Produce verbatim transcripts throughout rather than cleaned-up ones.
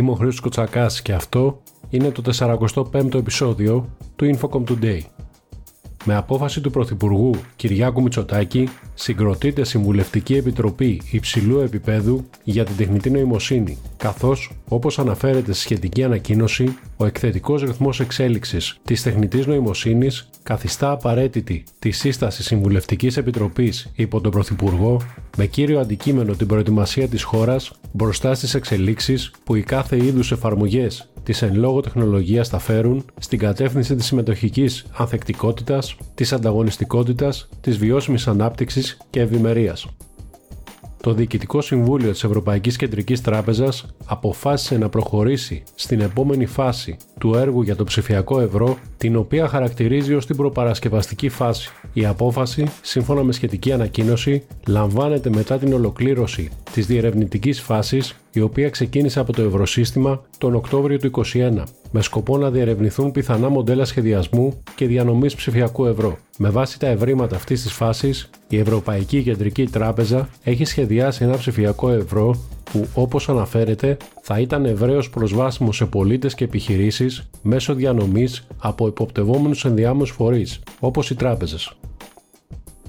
Είμαι ο Χρήστος Κοτσακάς και αυτό είναι το σαρανταπέμπτο επεισόδιο του Infocom Today. Με απόφαση του Πρωθυπουργού Κυριάκου Μητσοτάκη συγκροτείται Συμβουλευτική Επιτροπή Υψηλού Επιπέδου για την Τεχνητή Νοημοσύνη, καθώς, όπως αναφέρεται στη σχετική ανακοίνωση, ο εκθετικός ρυθμός εξέλιξης της τεχνητής νοημοσύνης καθιστά απαραίτητη τη σύσταση Συμβουλευτικής Επιτροπής υπό τον Πρωθυπουργό, με κύριο αντικείμενο την προετοιμασία της χώρας μπροστά στις εξελίξεις που οι κάθε είδους εφαρμογές της εν λόγω τεχνολογίας θα φέρουν στην κατεύθυνση της συμμετοχικής ανθεκτικότητας, της ανταγωνιστικότητας, της βιώσιμης ανάπτυξης και ευημερίας. Το Διοικητικό Συμβούλιο της Ευρωπαϊκής Κεντρικής Τράπεζας αποφάσισε να προχωρήσει στην επόμενη φάση του έργου για το ψηφιακό ευρώ, την οποία χαρακτηρίζει ως την προπαρασκευαστική φάση. Η απόφαση, σύμφωνα με σχετική ανακοίνωση, λαμβάνεται μετά την ολοκλήρωση της διερευνητικής φάσης, η οποία ξεκίνησε από το Ευρωσύστημα τον Οκτώβριο του είκοσι ένα, με σκοπό να διερευνηθούν πιθανά μοντέλα σχεδιασμού και διανομής ψηφιακού ευρώ. Με βάση τα ευρήματα αυτής της φάσης, η Ευρωπαϊκή Κεντρική Τράπεζα έχει σχεδιάσει ένα ψηφιακό ευρώ που, όπως αναφέρεται, θα ήταν ευρέως προσβάσιμο σε πολίτες και επιχειρήσεις μέσω διανομής από υποπτευόμενους ενδιάμεσους φορείς, όπως οι τράπεζες.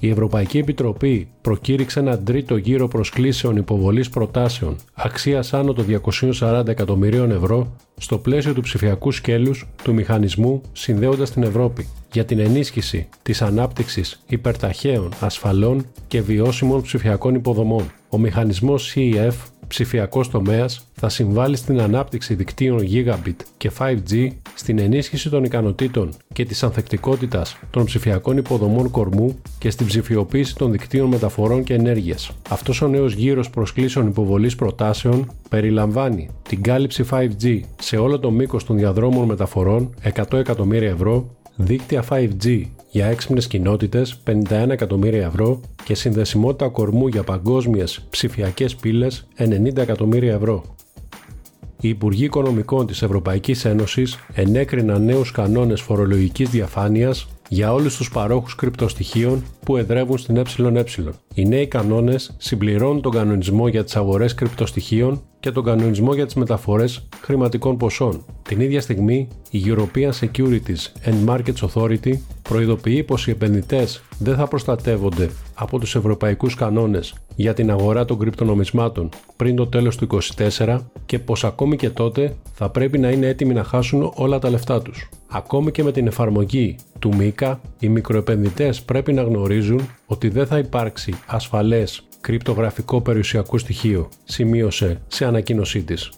Η Ευρωπαϊκή Επιτροπή προκήρυξε έναν τρίτο γύρο προσκλήσεων υποβολής προτάσεων αξίας άνω των διακόσια σαράντα εκατομμυρίων ευρώ στο πλαίσιο του ψηφιακού σκέλους του μηχανισμού Συνδέοντας την Ευρώπη για την ενίσχυση της ανάπτυξης υπερταχαίων, ασφαλών και βιώσιμων ψηφιακών υποδομών. Ο μηχανισμός σι ι εφ, ψηφιακός τομέας, θα συμβάλλει στην ανάπτυξη δικτύων Gigabit και φάιβ τζι, στην ενίσχυση των ικανοτήτων και της ανθεκτικότητας των ψηφιακών υποδομών κορμού και στην ψηφιοποίηση των δικτύων μεταφορών και ενέργειας. Αυτός ο νέος γύρος προσκλήσεων υποβολής προτάσεων περιλαμβάνει την κάλυψη φάιβ τζι σε όλο το μήκος των διαδρόμων μεταφορών εκατό εκατομμύρια ευρώ, δίκτυα φάιβ τζι για έξυπνες κοινότητες πενήντα ένα εκατομμύρια ευρώ και συνδεσιμότητα κορμού για παγκόσμιες ψηφιακές πύλες ενενήντα εκατομμύρια ευρώ. Οι Υπουργοί Οικονομικών της Ευρωπαϊκής Ένωσης ενέκριναν νέους κανόνες φορολογικής διαφάνειας για όλους τους παρόχους κρυπτοστοιχείων που εδρεύουν στην ΕΕ. Οι νέοι κανόνες συμπληρώνουν τον κανονισμό για τις αγορές κρυπτοστοιχείων και τον κανονισμό για τις μεταφορές χρηματικών ποσών. Την ίδια στιγμή, η European Securities and Markets Authority προειδοποιεί πως οι επενδυτές δεν θα προστατεύονται από τους ευρωπαϊκούς κανόνες για την αγορά των κρυπτονομισμάτων πριν το τέλος του είκοσι τέσσερα και πως ακόμη και τότε θα πρέπει να είναι έτοιμοι να χάσουν όλα τα λεφτά τους. Ακόμη και με την εφαρμογή του MiCA, οι μικροεπενδυτές πρέπει να γνωρίζουν ότι δεν θα υπάρξει ασφαλές κρυπτογραφικό περιουσιακό στοιχείο, σημείωσε σε ανακοίνωσή της.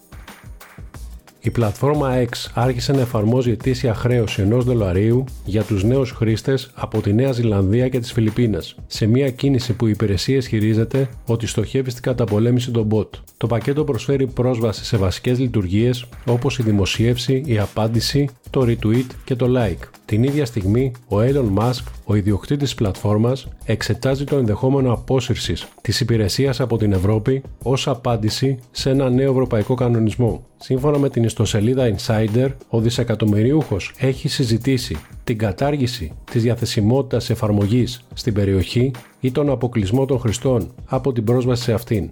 Η πλατφόρμα X άρχισε να εφαρμόζει ετήσια χρέωση ενός δολαρίου για τους νέους χρήστες από τη Νέα Ζηλανδία και τις Φιλιππίνες, σε μια κίνηση που η υπηρεσία ισχυρίζεται ότι στοχεύει στην καταπολέμηση των bot. Το πακέτο προσφέρει πρόσβαση σε βασικές λειτουργίες όπως η δημοσίευση, η απάντηση, το retweet και το like. Την ίδια στιγμή, ο Elon Musk, ο ιδιοκτήτης της πλατφόρμας, εξετάζει το ενδεχόμενο απόσυρσης της υπηρεσίας από την Ευρώπη ως απάντηση σε ένα νέο ευρωπαϊκό κανονισμό. Σύμφωνα με την ιστοσελίδα Insider, ο δισεκατομμυριούχος έχει συζητήσει την κατάργηση της διαθεσιμότητας εφαρμογής στην περιοχή ή τον αποκλεισμό των χρηστών από την πρόσβαση σε αυτήν.